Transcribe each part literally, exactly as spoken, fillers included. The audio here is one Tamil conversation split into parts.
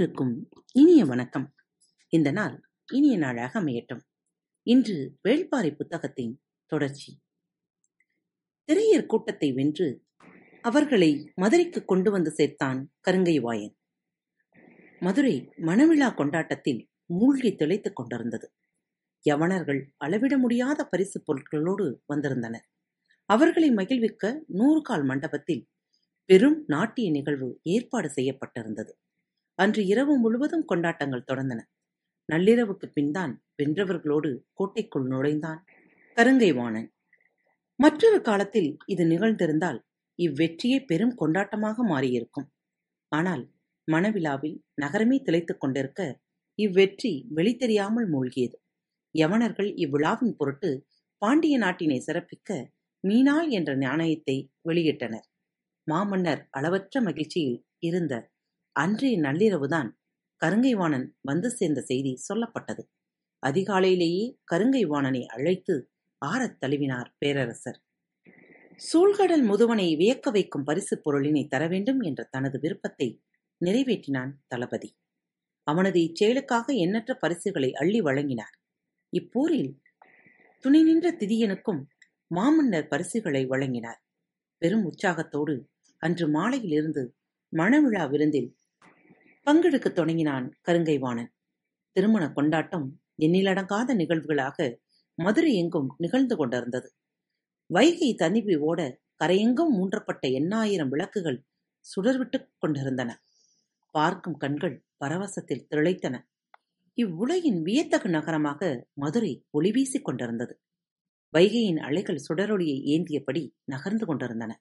அனைவருக்கும் இனிய வணக்கம். இந்த நாள் இனிய நாளாக அமையட்டும். இன்று வேள்பாரி புத்தகத்தின் தொடர்ச்சி. திரையர் கூட்டத்தை வென்று அவர்களை மதுரைக்கு கொண்டு வந்து சேர்த்தான் கருங்கைவாயன். மதுரை மணவிழா கொண்டாட்டத்தில் மூழ்கி திளைத்துக் கொண்டிருந்தது. யவனர்கள் அளவிட முடியாத பரிசு பொருட்களோடு வந்திருந்தனர். அவர்களை மகிழ்விக்க நூறுகால் மண்டபத்தில் பெரும் நாட்டிய நிகழ்வு ஏற்பாடு செய்யப்பட்டிருந்தது. அன்று இரவு முழுவதும் கொண்டாட்டங்கள் தொடர்ந்தன. நள்ளிரவுக்கு பின்தான் வென்றவர்களோடு கோட்டைக்குள் நுழைந்தான் கருங்கைவாணன். மற்றொரு காலத்தில் இது நிகழ்ந்திருந்தால் இவ்வெற்றியே பெரும் கொண்டாட்டமாக மாறியிருக்கும். ஆனால் மணவிழாவில் நகரமே திளைத்துக் கொண்டிருக்க இவ்வெற்றி வெளித்தெரியாமல் மூழ்கியது. யவனர்கள் இவ்விழாவின் பொருட்டு பாண்டிய நாட்டினை சிறப்பிக்க மீனால் என்ற நாணயத்தை வெளியிட்டனர். மாமன்னர் அளவற்ற மகிழ்ச்சியில் இருந்த அன்றைய நள்ளிரவுதான் கருங்கைவாணன் வந்து சேர்ந்த செய்தி சொல்லப்பட்டது. அதிகாலையிலேயே கருங்கைவாணனை அழைத்து ஆறத் தழுவினார் பேரரசர். சூழ்கடல் முதுவனை வியக்க வைக்கும் பரிசு பொருளினை தர வேண்டும் என்ற தனது விருப்பத்தை நிறைவேற்றினான் தளபதி. அவனது இச்செயலுக்காக எண்ணற்ற பரிசுகளை அள்ளி வழங்கினார். இப்போரில் துணை நின்ற திதியனுக்கும் மாமன்னர் பரிசுகளை வழங்கினார். பெரும் உற்சாகத்தோடு அன்று மாலையிலிருந்து மணவிழா விருந்தில் பங்கெடுக்க தொடங்கினான் கருங்கைவாணன். திருமண கொண்டாட்டம் எண்ணிலடங்காத நிகழ்வுகளாக மதுரை எங்கும் நிகழ்ந்து கொண்டிருந்தது. வைகை தனிவி ஓட கரையெங்கும் மூன்றப்பட்ட எண்ணாயிரம் விளக்குகள் சுடர்விட்டு கொண்டிருந்தன. பார்க்கும் கண்கள் பரவசத்தில் திளைத்தன. இவ்வுலகின் வியத்தகு நகரமாக மதுரை ஒளி வீசிக் கொண்டிருந்தது. வைகையின் அலைகள் சுடரொளியை ஏந்தியபடி நகர்ந்து கொண்டிருந்தன.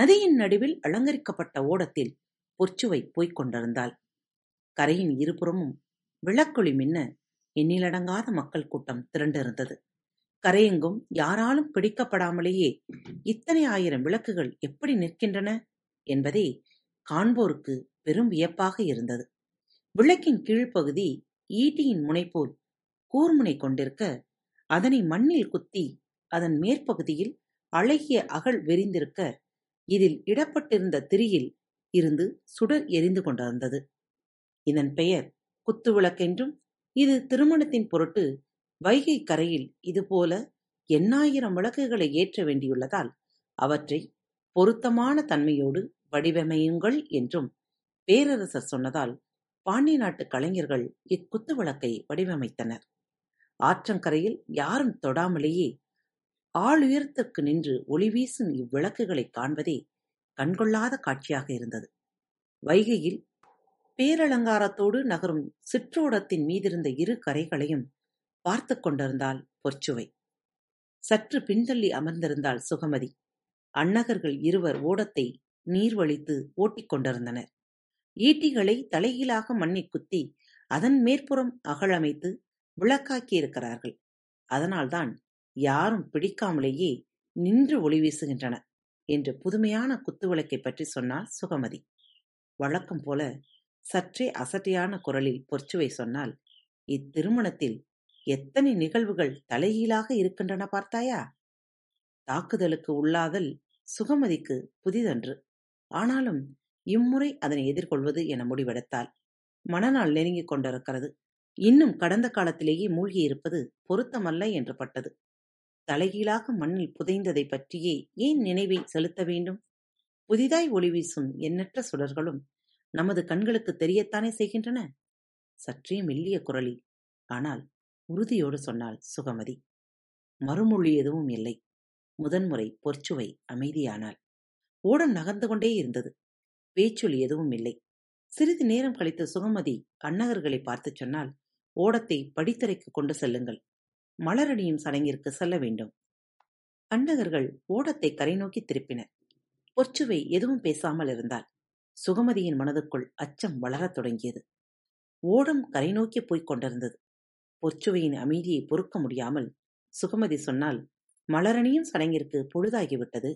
நதியின் நடுவில் அலங்கரிக்கப்பட்ட ஓடத்தில் பொற்சுவை போய்க் கொண்டிருந்தாள். கரையின் இருபுறமும் விளக்கொளி மின்ன எண்ணிலடங்காத மக்கள் கூட்டம் திரண்டிருந்தது. கரையெங்கும் யாராலும் பிடிக்கப்படாமலேயே இத்தனை ஆயிரம் விளக்குகள் எப்படி நிற்கின்றன என்பதே காண்போருக்கு பெரும் வியப்பாக இருந்தது. விளக்கின் கீழ்ப்பகுதி ஈட்டியின் முனைப்போல் கூர்முனை கொண்டிருக்க, அதனை மண்ணில் குத்தி அதன் மேற்பகுதியில் அழகிய அகல் விரிந்திருக்க, இதில் இடப்பட்டிருந்த திரியில் இருந்து சுடர் எரிந்து கொண்டிருந்தது. இதன் பெயர் குத்துவிளக்கென்றும், இது திருமணத்தின் பொருட்டு வைகை கரையில் இதுபோல எண்ணாயிரம் விளக்குகளை ஏற்ற வேண்டியுள்ளதால் அவற்றை பொருத்தமான தன்மையோடு வடிவமையுங்கள் என்றும் பேரரசர் சொன்னதால் பாண்டிய நாட்டு கலைஞர்கள் இக்குத்து விளக்கை வடிவமைத்தனர். ஆற்றங்கரையில் யாரும் தொடாமலேயே ஆளுயரத்திற்கு நின்று ஒளி வீசும் இவ்விளக்குகளை காண்பதே கண்கொள்ளாத காட்சியாக இருந்தது. வைகையில் பேரலங்காரத்தோடு நகரும் சிற்றோடத்தின் மீதிருந்த இரு கரைகளையும் பார்த்து கொண்டிருந்தாள் பொற்சுவை. சற்று பின்தள்ளி அமர்ந்திருந்தாள் சுகமதி. அன்னகர்கள் இருவர் ஓடத்தை நீர்வழித்து ஓட்டிக் கொண்டிருந்தனர். ஈட்டிகளை தலைகீழாக மண்ணை குத்தி அதன் மேற்புறம் அகழமைத்து விளக்காக்கியிருக்கிறார்கள். அதனால்தான் யாரும் பிடிக்காமலேயே நின்று ஒளி வீசுகின்றன என்று புதுமையான குத்துவிளக்கை பற்றி சொன்னாள் சுகமதி. வழக்கம் போல சற்றே அசட்டையான குரலில் பொற்சுவை சொன்னால், இத்திருமணத்தில் எத்தனை நிகழ்வுகள் தலைகீழாக இருக்கின்றன பார்த்தாயா? தாக்குதலுக்கு உள்ளாதல் சுகமதிக்கு புதிதன்று. ஆனாலும் இம்முறை அதனை எதிர்கொள்வது என முடிவெடுத்தால், மனநாள் நெருங்கிக் கொண்டிருக்கிறது, இன்னும் கடந்த காலத்திலேயே மூழ்கியிருப்பது பொருத்தமல்ல என்று பட்டது. தலைகீழாக மண்ணில் புதைந்ததை பற்றியே ஏன் நினைவை செலுத்த வேண்டும்? புதிதாய் ஒளி வீசும் எண்ணற்ற சுடர்களும் நமது கண்களுக்கு தெரியத்தானே செய்கின்றன. சற்றே மெல்லிய குரலில் ஆனால் உறுதியோடு சொன்னாள் சுகமதி. மறுமொழி எதுவும் இல்லை. முதன்முறை பொற்சுவை அமைதியானாள். ஓடம் நகர்ந்து கொண்டே இருந்தது. பேச்சொலி எதுவும் இல்லை. சிறிது நேரம் கழித்து சுகமதி அன்னகர்களை பார்த்து சொன்னால், ஓடத்தை படித்துறைக்கு கொண்டு செல்லுங்கள், மலரடியும் சடங்கிற்கு செல்ல வேண்டும். அன்னகர்கள் ஓடத்தை கரை நோக்கி திருப்பினர். பொற்சுவை எதுவும் பேசாமல் இருந்தால் சுகமதியின் மனதுக்குள் அச்சம் வளரத் தொடங்கியது. ஓடம் கரை நோக்கி போய்க் கொண்டிருந்தது. பொற்சுவையின் அமைதியை பொறுக்க முடியாமல் சுகமதி சொன்னால், மலரணியும் சடங்கிற்கு பொழுதாகிவிட்டது,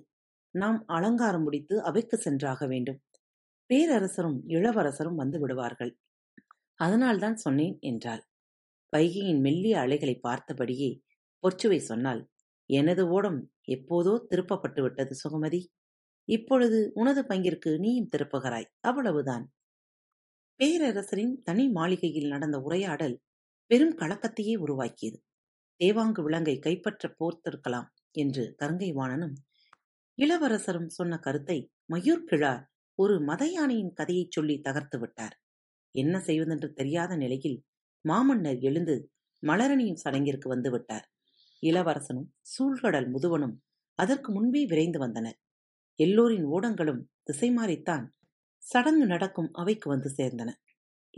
நாம் அலங்காரம் முடித்து அவைக்கு சென்றாக வேண்டும், பேரரசரும் இளவரசரும் வந்து விடுவார்கள், அதனால்தான் சொன்னேன் என்றாள். வைகையின் மெல்லிய அலைகளை பார்த்தபடியே பொற்சுவை சொன்னால், எனது ஓடம் எப்போதோ திருப்பப்பட்டு விட்டது சுகமதி, இப்பொழுது உனது பங்கிற்கு நீயும் திருப்புகிறாய், அவ்வளவுதான். பேரரசரின் தனி மாளிகையில் நடந்த உரையாடல் பெரும் கலக்கத்தையே உருவாக்கியது. தேவாங்கு விலங்கை கைப்பற்ற போர்த்திருக்கலாம் என்று கருங்கைவாணனும் இளவரசரும் சொன்ன கருத்தை மயூர்கிழார் ஒரு மதயானையின் கதையை சொல்லி தகர்த்து விட்டார். என்ன செய்வதென்று தெரியாத நிலையில் மாமன்னர் எழுந்து மலரணியும் சடங்கிற்கு வந்துவிட்டார். இளவரசனும் சூழ்கடல் முதுவனும் அதற்கு முன்பே விரைந்து வந்தனர். எல்லோரின் ஓடங்களும் திசை மாறித்தான் சடங்கு நடக்கும் அவைக்கு வந்து சேர்ந்தன.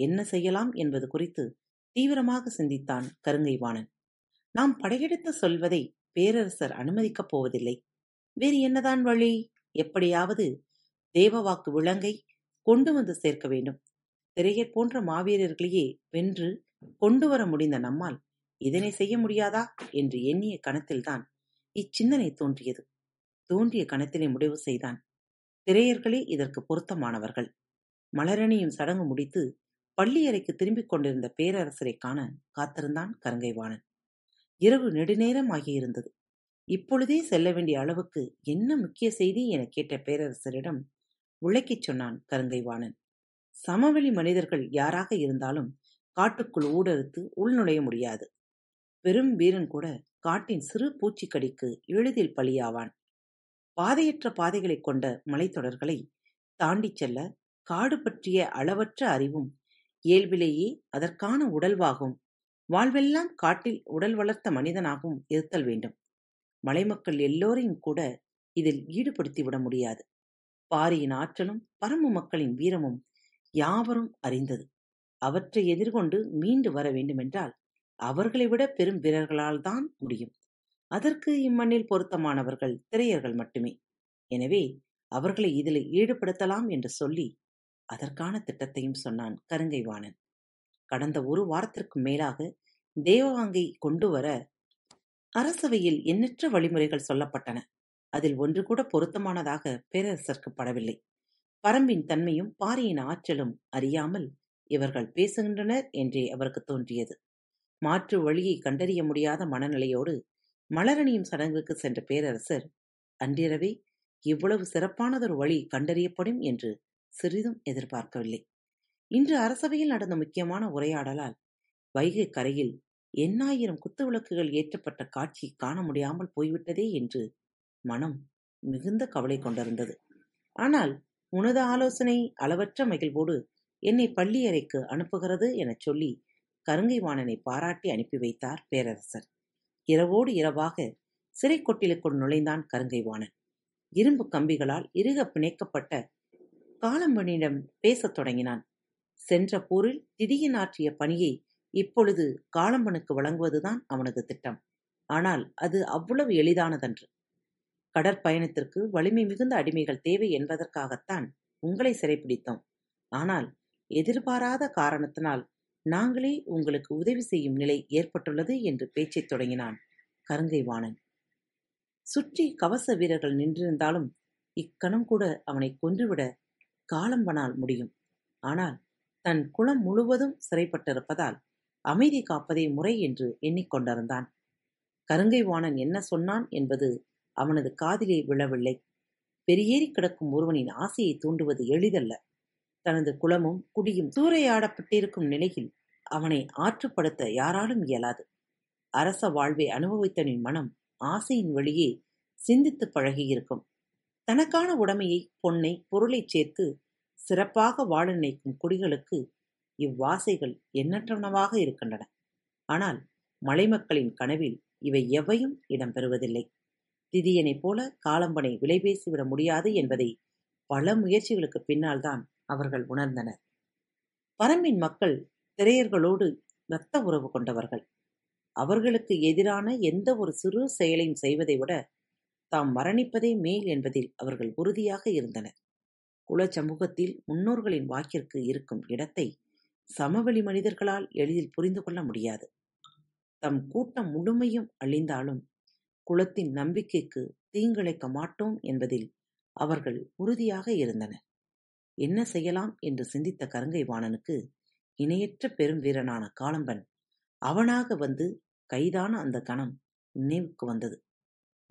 என்ன செய்யலாம் என்பது குறித்து தீவிரமாக சிந்தித்தான் கருங்கைவாணன். நாம் படையெடுத்து சொல்வதை பேரரசர் அனுமதிக்கப் போவதில்லை. வேறு என்னதான் வழி? எப்படியாவது தேவவாக்கு விலங்கை கொண்டு வந்து சேர்க்க வேண்டும். திரையர் போன்ற மாவீரர்களையே வென்று கொண்டு வர முடிந்த நம்மால் இதனை செய்ய முடியாதா என்று எண்ணிய கணத்தில்தான் இச்சிந்தனை தோன்றியது. தோன்றிய கணத்திலே முடிவு செய்தான், திரையர்களே இதற்கு பொருத்தமானவர்கள். மலரணியும் சடங்கு முடித்து பள்ளியறைக்கு திரும்பிக் கொண்டிருந்த பேரரசரை காண காத்திருந்தான் கருங்கைவாணன். இரவு நெடுநேரம் ஆகியிருந்தது. இப்பொழுதே செல்ல வேண்டிய அளவுக்கு என்ன முக்கிய செய்தி என கேட்ட பேரரசரிடம் விளக்கிச் சொன்னான் கருங்கைவாணன். சமவெளி மனிதர்கள் யாராக இருந்தாலும் காட்டுக்குள் ஊடறுத்து உள்நுழைய முடியாது. பெரும் வீரன் கூட காட்டின் சிறு பூச்சிக்கடிக்கு எளிதில் பலியாவான். பாதையற்ற பாதைகளை கொண்ட மலைத்தொடர்களை தாண்டிச் செல்ல காடு பற்றிய அளவற்ற அறிவும் இயல்பிலேயே அதற்கான உடல்வாகும் வாழ்வெல்லாம் காட்டில் உடல் வளர்த்த மனிதனாகவும் இருத்தல் வேண்டும். மலைமக்கள் எல்லோரையும் கூட இதில் ஈடுபடுத்திவிட முடியாது. பாரியின் ஆற்றலும் பரம்பு மக்களின் வீரமும் யாவரும் அறிந்தது. அவற்றை எதிர்கொண்டு மீண்டு வர வேண்டுமென்றால் அவர்களை விட பெரும் வீரர்களால் தான் முடியும். அதற்கு இம்மண்ணில் பொருத்தமானவர்கள் திரையர்கள் மட்டுமே. எனவே அவர்களை இதில் ஈடுபடுத்தலாம் என்று சொல்லி அதற்கான திட்டத்தையும் சொன்னான் கருங்கைவாணன். கடந்த ஒரு வாரத்திற்கு மேலாக தேவவாங்கை கொண்டு வர அரசவையில் எண்ணற்ற வழிமுறைகள் சொல்லப்பட்டன. அதில் ஒன்று கூட பொருத்தமானதாக பேரரசருக்கு படவில்லை. பரம்பின் தன்மையும் பாரியின் ஆற்றலும் அறியாமல் இவர்கள் பேசுகின்றனர் என்றே அவருக்கு தோன்றியது. மாற்று வழியை கண்டறிய முடியாத மனநிலையோடு மலரணியும் சடங்குக்கு சென்ற பேரரசர் அன்றிரவே இவ்வளவு சிறப்பானதொரு வழி கண்டறியப்படும் என்று சிறிதும் எதிர்பார்க்கவில்லை. இன்று அரசவையில் நடந்த முக்கியமான உரையாடலால் வைகை கரையில் எண்ணாயிரம் குத்துவிளக்குகள் ஏற்றப்பட்ட காட்சி காண முடியாமல் போய்விட்டதே என்று மனம் மிகுந்த கவலை கொண்டிருந்தது. ஆனால் உனது ஆலோசனை அளவற்ற மகிழ்வோடு என்னை பள்ளியறைக்கு அனுப்புகிறது எனச் சொல்லி கருங்கைவாணனை பாராட்டி அனுப்பி வைத்தார் பேரரசர். இரவோடு இரவாக சிறை கொட்டிலுக்குள் நுழைந்தான் கருங்கைவாணன். இரும்பு கம்பிகளால் இறுக பிணைக்கப்பட்ட காலம்பனிடம் பேசத் தொடங்கினான். சென்ற போரில் திதியன் ஆற்றிய பணியை இப்பொழுது காலம்பனுக்கு வழங்குவதுதான் அவனது திட்டம். ஆனால் அது அவ்வளவு எளிதானதன்று. கடற்பயணத்திற்கு வலிமை மிகுந்த அடிமைகள் தேவை என்பதற்காகத்தான் உங்களை சிறைப்பிடித்தோம். ஆனால் எதிர்பாராத காரணத்தினால் நாங்களே உங்களுக்கு உதவி செய்யும் நிலை ஏற்பட்டுள்ளது என்று பேச்சை தொடங்கினான் கருங்கைவாணன். சுற்றி கவச வீரர்கள் நின்றிருந்தாலும் இக்கணம் கூட அவனை கொன்றுவிட காலம்பனால் முடியும். ஆனால் தன் குலம் முழுவதும் சிறைப்பட்டிருப்பதால் அமைதி காப்பதே முறை என்று எண்ணிக்கொண்டிருந்தான். கருங்கைவாணன் என்ன சொன்னான் என்பது அவனது காதிலே விழவில்லை. பெரியேறி கிடக்கும் ஒருவனின் ஆசையை தூண்டுவது எளிதல்ல. தனது குலமும் குடியும் சூறையாடப்பட்டிருக்கும் நிலையில் அவனை ஆற்றுப்படுத்த யாராலும் இயலாது. அரச வாழ்வை அனுபவித்தனின் மனம் ஆசையின் வழியே சிந்தித்து பழகியிருக்கும். தனக்கான உடைமையை பொன்னை பொருளை சேர்த்து சிறப்பாக வாழ நினைக்கும் குடிகளுக்கு இவ்வாசைகள் எண்ணற்றவனவாக இருக்கின்றன. ஆனால் மலைமக்களின் கனவில் இவை எவையும் இடம்பெறுவதில்லை. திதியனைப் போல காலம்பனை விலைபேசிவிட முடியாது என்பதை பல முயற்சிகளுக்கு பின்னால் தான் அவர்கள் உணர்ந்தனர். பரம்பின் மக்கள் திரையர்களோடு இரத்த உறவு கொண்டவர்கள். அவர்களுக்கு எதிரான எந்த ஒரு சிறு செயலையும் செய்வதை விட தாம் மரணிப்பதே மேல் என்பதில் அவர்கள் உறுதியாக இருந்தனர். குல சமூகத்தில் முன்னோர்களின் வாக்கிற்கு இருக்கும் இடத்தை சமவெளி மனிதர்களால் எளிதில் புரிந்து கொள்ள முடியாது. தம் கூட்டம் முழுமையும் அழிந்தாலும் குலத்தின் நம்பிக்கைக்கு தீங்கிழைக்க மாட்டோம் என்பதில் அவர்கள் உறுதியாக இருந்தனர். என்ன செய்யலாம் என்று சிந்தித்த கருங்கைவாணனுக்கு இணையற்ற பெரும் வீரனான காலம்பன் அவனாக வந்து கைதான அந்த கணம் நினைவுக்கு வந்தது.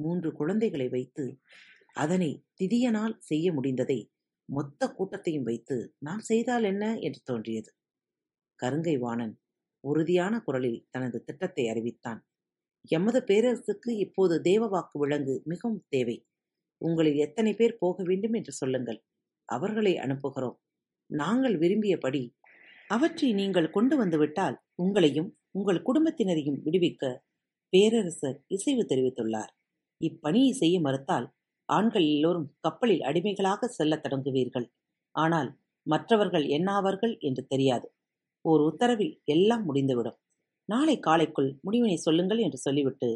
மூன்று குழந்தைகளை வைத்து அதனை திதியனால் செய்ய முடிந்ததை மொத்த கூட்டத்தையும் வைத்து நாம் செய்தால் என்ன என்று தோன்றியது. கருங்கை வாணன் உறுதியான குரலில் தனது திட்டத்தை அறிவித்தான். எமது பேரரசுக்கு இப்போது தேவவாக்கு விலங்கு மிகவும் தேவை. உங்களில் எத்தனை பேர் போக வேண்டும் என்று சொல்லுங்கள். அவர்களை அனுப்புகிறோம். நாங்கள் விரும்பியபடி அவற்றை நீங்கள் கொண்டு வந்துவிட்டால் உங்களையும் உங்கள் குடும்பத்தினரையும் விடுவிக்க பேரரசர் இசைவு தெரிவித்துள்ளார். இப்பணியை செய்ய மறுத்தால் ஆண்கள் எல்லோரும் கப்பலில் அடிமைகளாக செல்ல தொடங்குவீர்கள். ஆனால் மற்றவர்கள் என்னாவார்கள் என்று தெரியாது. ஓர் உத்தரவில் எல்லாம் முடிந்துவிடும். நாளை காலைக்குள் முடிவினை சொல்லுங்கள் என்று சொல்லிவிட்டு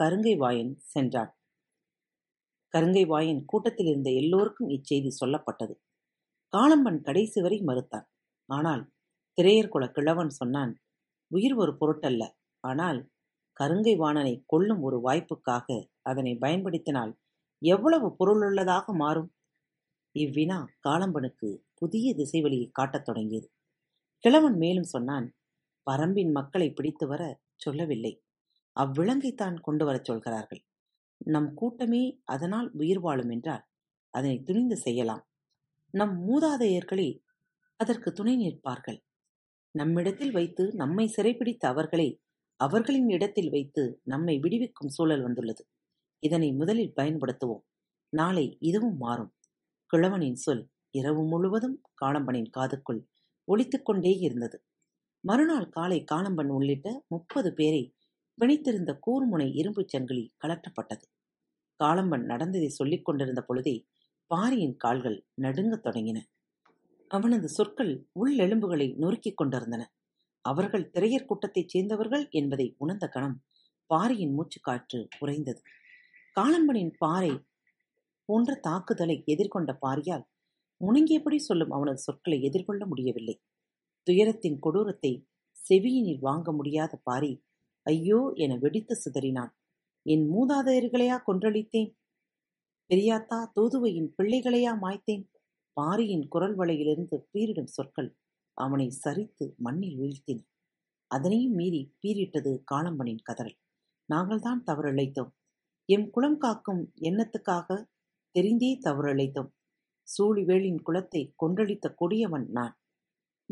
கருங்கை வாயன் சென்றான். கருங்கை வாயன் கூட்டத்தில் இருந்த எல்லோருக்கும் இச்செய்தி சொல்லப்பட்டது. காளம்பன் கடைசி வரை மறுத்தான். ஆனால் திரையர்குல கிழவன் சொன்னான், உயிர் ஒரு பொருட்டல்ல. ஆனால் கருங்கை வாணனை கொல்லும் ஒரு வாய்ப்புக்காக அதனை பயன்படுத்தினால் எவ்வளவு பொருளுள்ளதாக மாறும். இவ்வினா காளம்பனுக்கு புதிய திசைவழியை காட்டத் தொடங்கியது. கிழவன் மேலும் சொன்னான், பரம்பின் மக்களை பிடித்து வர சொல்லவில்லை, அவ்விலங்கைத்தான் கொண்டு வரச் சொல்கிறார்கள். நம் கூட்டமே அதனால் உயிர் வாழும் என்றால் அதனை துணிந்து செய்யலாம். நம் மூதாதையர்களே அதற்கு துணை நிற்பார்கள். நம்மிடத்தில் வைத்து நம்மை சிறைப்பிடித்த அவர்களே அவர்களின் இடத்தில் வைத்து நம்மை விடுவிக்கும் சூழல் வந்துள்ளது. இதனை முதலில் பயன்படுத்துவோம். நாளை இதுவும் மாறும். கிழவனின் சொல் இரவு முழுவதும் காளம்பனின் காதுக்குள் ஒலித்துக்கொண்டே இருந்தது. மறுநாள் காலை காளம்பன் உள்ளிட்ட முப்பது பேரை பிணைத்திருந்த கூர்முனை இரும்புச் சங்கிலி கலற்றப்பட்டது. காளம்பன் நடந்ததை சொல்லிக் கொண்டிருந்த பொழுதே பாரியின் கால்கள் நடுங்கத் தொடங்கின. அவனது சொற்கள் உள்ளெலும்புகளை நொறுக்கிக் கொண்டிருந்தன. அவர்கள் திரையர் கூட்டத்தைச் சேர்ந்தவர்கள் என்பதை உணர்ந்த கணம் பாரியின் மூச்சு காற்று உறைந்தது. காளம்பனின் பாறை போன்ற தாக்குதலை எதிர்கொண்ட பாரியால் முணங்கியபடி சொல்லும் அவனது சொற்களை எதிர்கொள்ள முடியவில்லை. துயரத்தின் கொடூரத்தை செவியினில் வாங்க முடியாத பாரி ஐயோ என வெடித்து சிதறினான். என் மூதாதையர்களையா கொன்றளித்தேன்? பெரியாத்தா தூதுவையின் பிள்ளைகளையா மாய்த்தேன்? பாரியின் குரல் வலையிலிருந்து பீரிடும் சொற்கள் அவனை சரித்து மண்ணில் வீழ்த்தின. அதனையும் மீறி பீரிட்டது காளம்பனின் கதறல். நாங்கள்தான் தவறிழைத்தோம். எம் குலம் காக்கும் எண்ணத்துக்காக தெரிந்தே தவறிழைத்தோம். சூழிவேளின் குலத்தை கொன்றளித்த கொடியவன் நான்.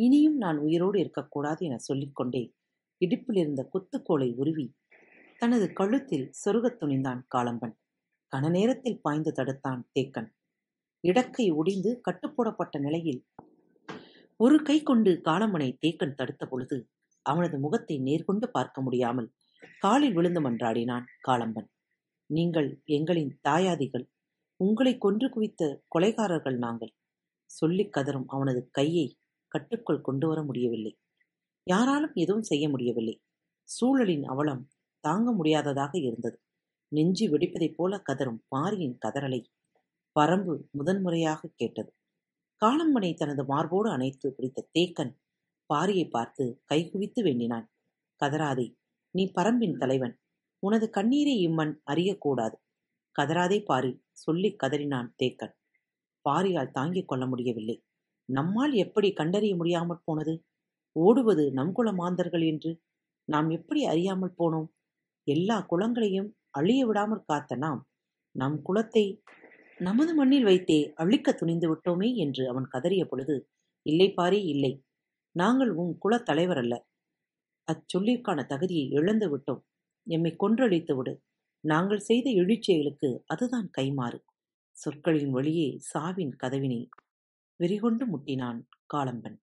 இனியும் நான் உயிரோடு இருக்கக்கூடாது என சொல்லிக்கொண்டே இடுப்பில் இருந்த குத்துக்கோளை உருவி தனது கழுத்தில் சொருகத் துணிந்தான் காளம்பன். கன நேரத்தில் பாய்ந்து தடுத்தான் தேக்கன். இடக்கை ஒடிந்து கட்டுப்போடப்பட்ட நிலையில் ஒரு கை கொண்டு காளம்பனை தேக்கன் தடுத்த பொழுது அவனது முகத்தை நேர்கொண்டு பார்க்க முடியாமல் காலில் விழுந்து மன்றாடினான் காளம்பன். நீங்கள் எங்களின் தாயாதிகள். உங்களை கொன்று குவித்த கொலைகாரர்கள் நாங்கள். சொல்லிக் கதறும் அவனது கையை கட்டுக்குள் கொண்டு வர முடியவில்லை. யாராலும் எதுவும் செய்ய முடியவில்லை. சூழலின் அவலம் தாங்க முடியாததாக இருந்தது. நெஞ்சு வெடிப்பதைப் போல கதறும் பாரியின் கதறலை பரம்பு முதன்முறையாக கேட்டது. காளம்பனை தனது மார்போடு அணைத்து பிடித்த தேக்கன் பாரியை பார்த்து கைகுவித்து வேண்டினான். கதராதே, நீ பரம்பின் தலைவன். உனது கண்ணீரை இம்மன் அறியக்கூடாது. கதராதே பாரி, சொல்லி கதறினான் தேக்கன். பாரியால் தாங்கிக் கொள்ள முடியவில்லை. நம்மால் எப்படி கண்டறிய முடியாமற் போனது? ஓடுவது நம் குல மாந்தர்கள் என்று நாம் எப்படி அறியாமல் போனோம்? எல்லா குலங்களையும் அழிய விடாமற் காத்த நாம் நம் குலத்தை நமது மண்ணில் வைத்தே அழிக்க துணிந்து விட்டோமே என்று அவன் கதறிய பொழுது, இல்லை பாரி, இல்லை. நாங்கள் உன் குலத் தலைவர் அல்ல. அச்சொல்லிற்கான தகுதியை இழந்து விட்டோம். எம்மை கொன்றழித்து விடு. நாங்கள் செய்த எழுச்சியலுக்கு அதுதான் கைமாறு. சொற்களின் வழியே சாவின் கதவினை வெறிகொண்டு முட்டினான் காளம்பன்.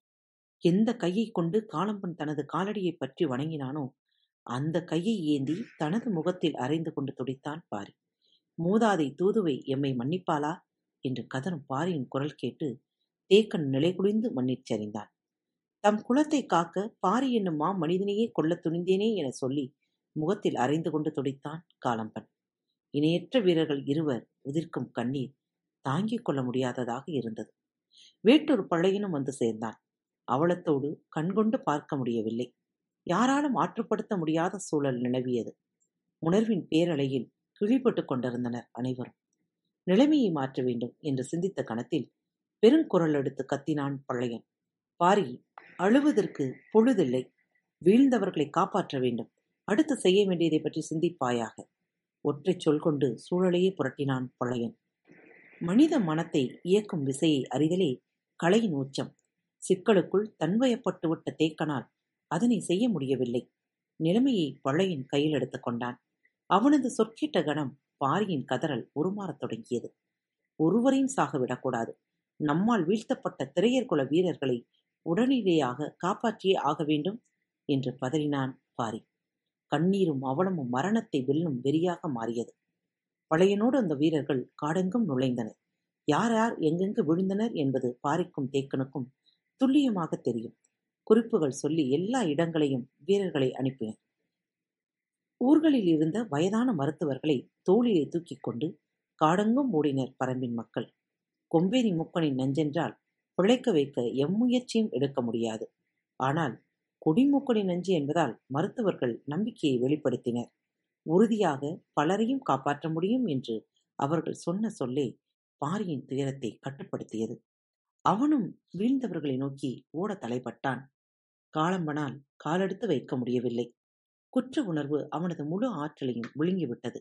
எந்த கையை கொண்டு காளம்பன் தனது காலடியை பற்றி வணங்கினானோ அந்த கையை ஏந்தி தனது முகத்தில் அரைந்து கொண்டு துடித்தான் பாரி. மூதாதை தூதுவை எம்மை மன்னிப்பாளா என்று கதறும் பாரியின் குரல் கேட்டு தேக்கன் நிலைகுலிந்து மன்னிச்சறிந்தான். தம் குலத்தை காக்க பாரி என்னும் மா மனிதனையே கொல்ல துணிந்தேனே என சொல்லி முகத்தில் அரைந்து கொண்டு துடித்தான் காளம்பன். இணையற்ற வீரர்கள் இருவர் உதிர்க்கும் கண்ணீர் தாங்கிக் கொள்ள முடியாததாக இருந்தது. வேட்டொரு பழையனும் வந்து சேர்ந்தான். அவலத்தோடு கண்கொண்டு பார்க்க முடியவில்லை. யாராலும் ஆற்றுப்படுத்த முடியாத சூழல் நிலவியது. உணர்வின் பேரலையில் கிழிபட்டு கொண்டிருந்தனர் அனைவரும். நிலைமையை மாற்ற வேண்டும் என்று சிந்தித்த கணத்தில் பெருங்குரல் எடுத்து கத்தினான் பழையன். பாரி, அழுவதற்கு பொழுதில்லை. வீழ்ந்தவர்களை காப்பாற்ற வேண்டும். அடுத்து செய்ய வேண்டியதை பற்றி சிந்திப்பாயாக. ஒற்றை சொல் கொண்டு சூழலையே புரட்டினான் பழையன். மனித மனத்தை இயக்கும் விசையை அறிதலே கலையின் உச்சம். சிக்கலுக்குள் தன்வயப்பட்டுவிட்ட தேக்கனால் அதனை செய்ய முடியவில்லை. நிலைமையை பழையின் கையில் எடுத்து கொண்டான். அவனது சொற்கிட்ட கணம் பாரியின் கதறல் உருமாறத் தொடங்கியது. ஒருவரையும் சாகவிடக்கூடாது. நம்மால் வீழ்த்தப்பட்ட திரையர் குல வீரர்களை உடனடியாக காப்பாற்றியே ஆக வேண்டும் என்று பதறினான் பாரி. கண்ணீரும் அவலமும் மரணத்தை வெல்லும் வெறியாக மாறியது. பழையனோடு அந்த வீரர்கள் காடெங்கும் நுழைந்தனர். யார் யார் எங்கெங்கு விழுந்தனர் என்பது பாரிக்கும் தேக்கனுக்கும் துல்லியமாக தெரியும். குறிப்புகள் சொல்லி எல்லா இடங்களையும் வீரர்களை அனுப்பினர். ஊர்களில் இருந்த வயதான மருத்துவர்களை தோளிலே தூக்கிக் கொண்டு காடெங்கும் ஓடினர் பரம்பின் மக்கள். கொம்பேரி மூக்கனின் நஞ்சென்றால் பிழைக்க வைக்க எம்முயற்சியும் எடுக்க முடியாது. ஆனால் கொடிமூக்கனின் நஞ்சு என்பதால் மருத்துவர்கள் நம்பிக்கையை வெளிப்படுத்தினர். உறுதியாக பலரையும் காப்பாற்ற முடியும் என்று அவர்கள் சொன்ன சொல்லே பாரியின் துயரத்தை கட்டுப்படுத்தியது. அவனும் வீழ்ந்தவர்களை நோக்கி ஓட தலைப்பட்டான். காலம்பனால் காலெடுத்து வைக்க முடியவில்லை. குற்ற உணர்வு அவனது முழு ஆற்றலையும் விழுங்கிவிட்டது.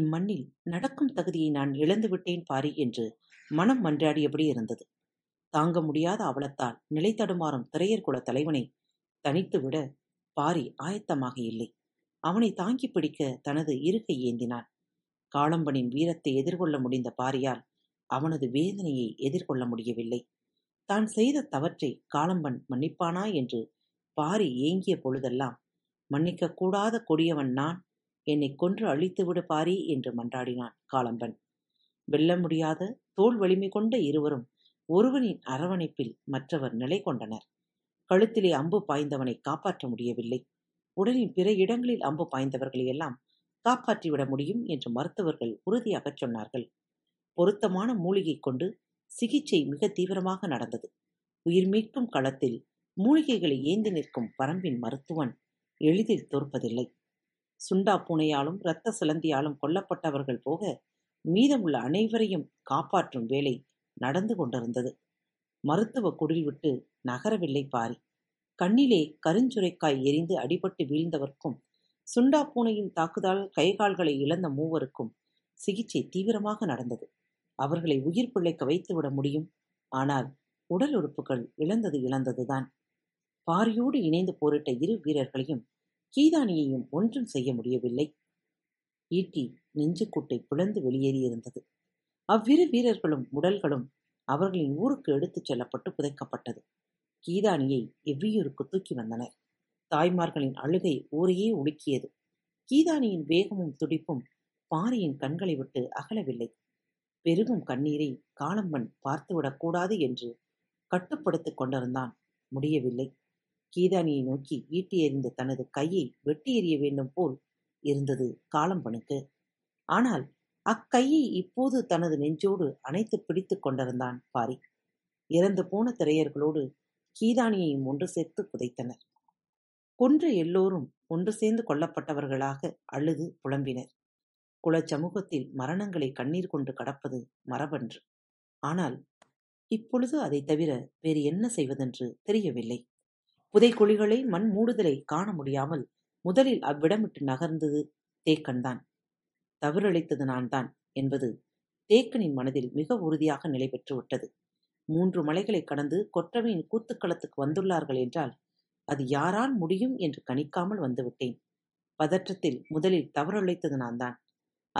இம்மண்ணில் நடக்கும் தகுதியை நான் இழந்துவிட்டேன் பாரி என்று மனம் மன்றாடியபடி இருந்தது. தாங்க முடியாத அவலத்தால் நிலை தடுமாறும் திரையர் குல தலைவனை தனித்துவிட பாரி ஆயத்தமாக இல்லை. அவனை தாங்கி பிடிக்க தனது இருக்கை ஏந்தினான். காளம்பனின் வீரத்தை எதிர்கொள்ள முடிந்த பாரியால் அவனது வேதனையை எதிர்கொள்ள முடியவில்லை. தான் செய்த தவற்றை காளம்பன் மன்னிப்பானா என்று பாரி ஏங்கிய பொழுதெல்லாம் மன்னிக்க கூடாத கொடியவன் நான், என்னை கொன்று அழித்துவிடு பாரி என்று மன்றாடினான் காளம்பன். வெல்ல முடியாத தோல் வலிமை கொண்ட இருவரும் ஒருவனின் அரவணைப்பில் மற்றவர் நிலை கொண்டனர். கழுத்திலே அம்பு பாய்ந்தவனை காப்பாற்ற முடியவில்லை. உடலின் பிற இடங்களில் அம்பு பாய்ந்தவர்களையெல்லாம் காப்பாற்றிவிட முடியும் என்று மருத்துவர்கள் உறுதியாக சொன்னார்கள். பொருத்தமான மூலிகை கொண்டு சிகிச்சை மிக தீவிரமாக நடந்தது. உயிர் மீட்கும் களத்தில் மூலிகைகளை ஏந்தி நிற்கும் பரம்பின் மருத்துவன் எளிதில் தோற்பதில்லை. சுண்டா பூனையாலும் இரத்த சிலந்தியாலும் கொல்லப்பட்டவர்கள் போக மீதமுள்ள அனைவரையும் காப்பாற்றும் வேலை நடந்து கொண்டிருந்தது. மருத்துவ குடில் விட்டு நகரவில்லை பாரி. கண்ணிலே கருஞ்சுரைக்காய் எரிந்து அடிபட்டு வீழ்ந்தவர்க்கும் சுண்டா பூனையின் தாக்குதல் கைகால்களை இழந்த மூவருக்கும் சிகிச்சை தீவிரமாக நடந்தது. அவர்களை உயிர் பிழைக்க வைத்துவிட முடியும். ஆனால் உடல் உறுப்புகள் இழந்தது இழந்ததுதான். பாரியோடு இணைந்து போரிட்ட இரு வீரர்களையும் கீதானியையும் ஒன்றும் செய்ய முடியவில்லை. ஈட்டி நெஞ்சுக்கூட்டை பிளந்து வெளியேறியிருந்தது. அவ்விரு வீரர்களும் உடல்களும் அவர்களின் ஊருக்கு எடுத்துச் செல்லப்பட்டு புதைக்கப்பட்டது. கீதானியை எவ்வியூருக்கு தூக்கி வந்தனர். தாய்மார்களின் அழுகை ஊரையே உலுக்கியது. கீதானியின் வேகமும் துடிப்பும் பாரியின் கண்களை விட்டு அகலவில்லை. பெருகும் கண்ணீரை காளம்பன் பார்த்துவிடக்கூடாது என்று கட்டுப்படுத்திக் கொண்டிருந்தான். முடியவில்லை. கீதானியை நோக்கி ஈட்டி எறிந்த தனது கையை வெட்டி எறிய வேண்டும் போல் இருந்தது காளம்பனுக்கு. ஆனால் அக்கையை இப்போது தனது நெஞ்சோடு அணைத்து பிடித்து கொண்டிருந்தான் பாரி. இறந்து போன திரையர்களோடு கீதானியையும் ஒன்று சேர்த்து புதைத்தனர். கொன்ற எல்லோரும் ஒன்று சேர்ந்து கொல்லப்பட்டவர்களாக அழுது புலம்பினர். குல சமூகத்தில் மரணங்களை கண்ணீர் கொண்டு கடப்பது மரபன்று. ஆனால் இப்பொழுது அதை தவிர வேறு என்ன செய்வதென்று தெரியவில்லை. புதைக்குழிகளை மண் மூடுதலை காண முடியாமல் முதலில் அவ்விடமிட்டு நகர்ந்தது தேக்கன்தான். தவறளித்தது நான் தான் என்பது தேக்கனின் மனதில் மிக உறுதியாக நிலை பெற்றுவிட்டது. மூன்று மலைகளை கடந்து கொற்றவையின் கூத்துக்களத்துக்கு வந்துள்ளார்கள் என்றால் அது யாரால் முடியும் என்று கணிக்காமல் வந்துவிட்டேன். பதற்றத்தில் முதலில் தவறளித்தது நான் தான்.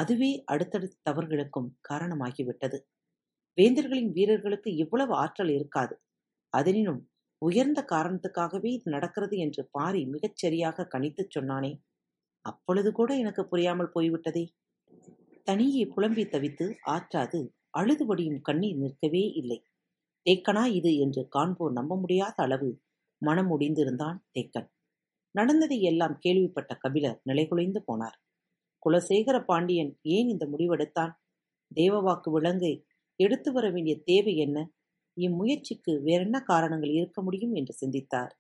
அதுவே அடுத்தடுத்த தவறுகளுக்கும் காரணமாகிவிட்டது. வேந்தர்களின் வீரர்களுக்கு இவ்வளவு ஆற்றல் இருக்காது. அதனினும் உயர்ந்த காரணத்துக்காகவே இது நடக்கிறது என்று பாரி மிகச்சரியாக கணித்துச் சொன்னானே, அப்பொழுது கூட எனக்கு புரியாமல் போய்விட்டதே. தனியே புலம்பி தவித்து ஆற்றாது அழுதுபடியும் கண்ணீர் நிற்கவே இல்லை. தேக்கனா இது என்று காண்போர் நம்ப முடியாத அளவு மனம் ஒடிந்திருந்தான் தேக்கன். நடந்ததை எல்லாம் கேள்விப்பட்ட கபிலர் நிலைகுலைந்து போனார். குலசேகர பாண்டியன் ஏன் இந்த முடிவெடுத்தான்? தேவவாக்கு விலங்கை எடுத்து வர வேண்டிய தேவை என்ன? இம்முயற்சிக்கு வேறென்ன காரணங்கள் இருக்க முடியும் என்று சிந்தித்தார்.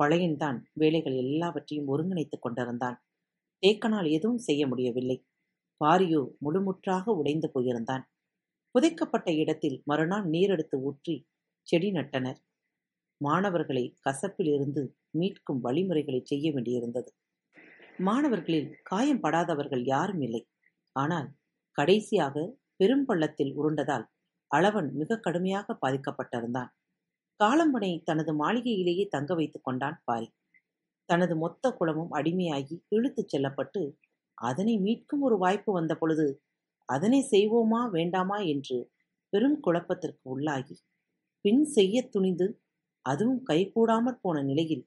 பழையன்தான் வேலைகள் எல்லாவற்றையும் ஒருங்கிணைத்துக் கொண்டிருந்தான். தேக்கனால் எதுவும் செய்ய முடியவில்லை. பாரியோ முழுமுற்றாக உடைந்து போயிருந்தான். புதைக்கப்பட்ட இடத்தில் மறுநாள் நீரெடுத்து ஊற்றி செடி நட்டனர். மாணவர்களை கசப்பில் இருந்து மீட்கும் வழிமுறைகளை செய்ய வேண்டியிருந்தது. மாணவர்களில் காயம் படாதவர்கள் யாரும் இல்லை. ஆனால் கடைசியாக பெரும் பள்ளத்தில் உருண்டதால் அளவன் மிக கடுமையாக பாதிக்கப்பட்டிருந்தான். காலம்பனை தனது மாளிகையிலேயே தங்க வைத்துக் கொண்டான் பாரி. தனது மொத்த குளமும் அடிமையாகி இழுத்துச் செல்லப்பட்டு அதனை மீட்கும் ஒரு வாய்ப்பு வந்த பொழுது அதனை செய்வோமா வேண்டாமா என்று பெரும் குழப்பத்திற்கு உள்ளாகி பின் செய்ய துணிந்து அதுவும் கைகூடாமற் போன நிலையில்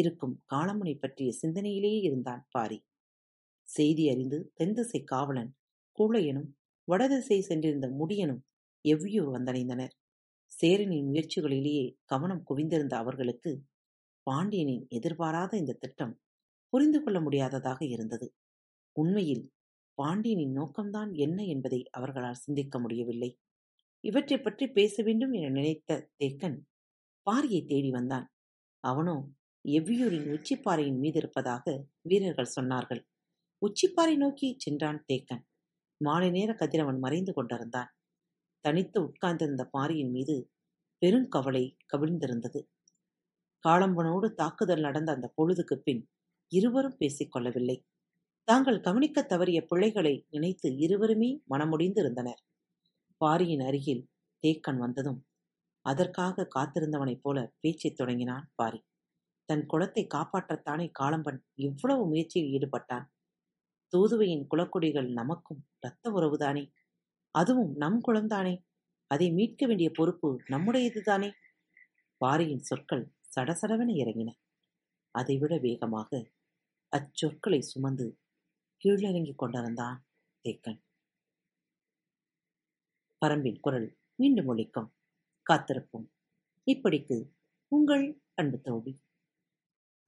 இருக்கும் காலமனை பற்றிய சிந்தனையிலேயே இருந்தான் பாரி. செய்தி அறிந்து தென்திசை காவலன் கூழையனும் வடதிசை சென்றிருந்த முடியனும் எவ்வியூர் வந்தடைந்தனர். சேரனின் முயற்சிகளிலேயே கவனம் குவிந்திருந்த அவர்களுக்கு பாண்டியனின் எதிர்பாராத இந்த திட்டம் புரிந்து கொள்ள முடியாததாக இருந்தது. உண்மையில் பாண்டியனின் நோக்கம்தான் என்ன என்பதை அவர்களால் சிந்திக்க முடியவில்லை. இவற்றை பற்றி பேச வேண்டும் என நினைத்த தேக்கன் பாரியை தேடி வந்தான். அவனோ எவ்வியூரின் உச்சிப்பாறையின் மீது இருப்பதாக வீரர்கள் சொன்னார்கள். உச்சிப்பாறை நோக்கி சென்றான் தேக்கன். மாலை நேர கதிரவன் மறைந்து கொண்டிருந்தான். தனித்து உட்கார்ந்திருந்த பாரியின் மீது பெரும் கவலை கவிழ்ந்திருந்தது. காளம்பனோடு தாக்குதல் நடந்த அந்த பொழுதுக்கு பின் இருவரும் பேசிக்கொள்ளவில்லை. தாங்கள் கவனிக்க தவறிய பிழைகளை நினைத்து இருவருமே மனமுடிந்திருந்தனர். பாரியின் அருகில் தேக்கன் வந்ததும் அதற்காக காத்திருந்தவனைப் போல பேச்சைத் தொடங்கினான் பாரி. தன் குலத்தை காப்பாற்றத்தானே காளம்பன் இவ்வளவு முயற்சியில் ஈடுபட்டான். தூதுவையின் குலக்குடிகள் நமக்கும் இரத்த உறவுதானே, அதுவும் நம் குலம்தானே, அதை மீட்க வேண்டிய பொறுப்பு நம்முடையதுதானே. பாரியின் சொற்கள் சடசடவென இறங்கின. அதைவிட வேகமாக அச்சொற்களை சுமந்து கீழிறங்கிக் கொண்டிருந்தான் தேக்கன். பரம்பின் குரல் மீண்டும் ஒலிக்கும். காத்திருப்போம். இப்படிக்கு உங்கள் அன்பு தோழி.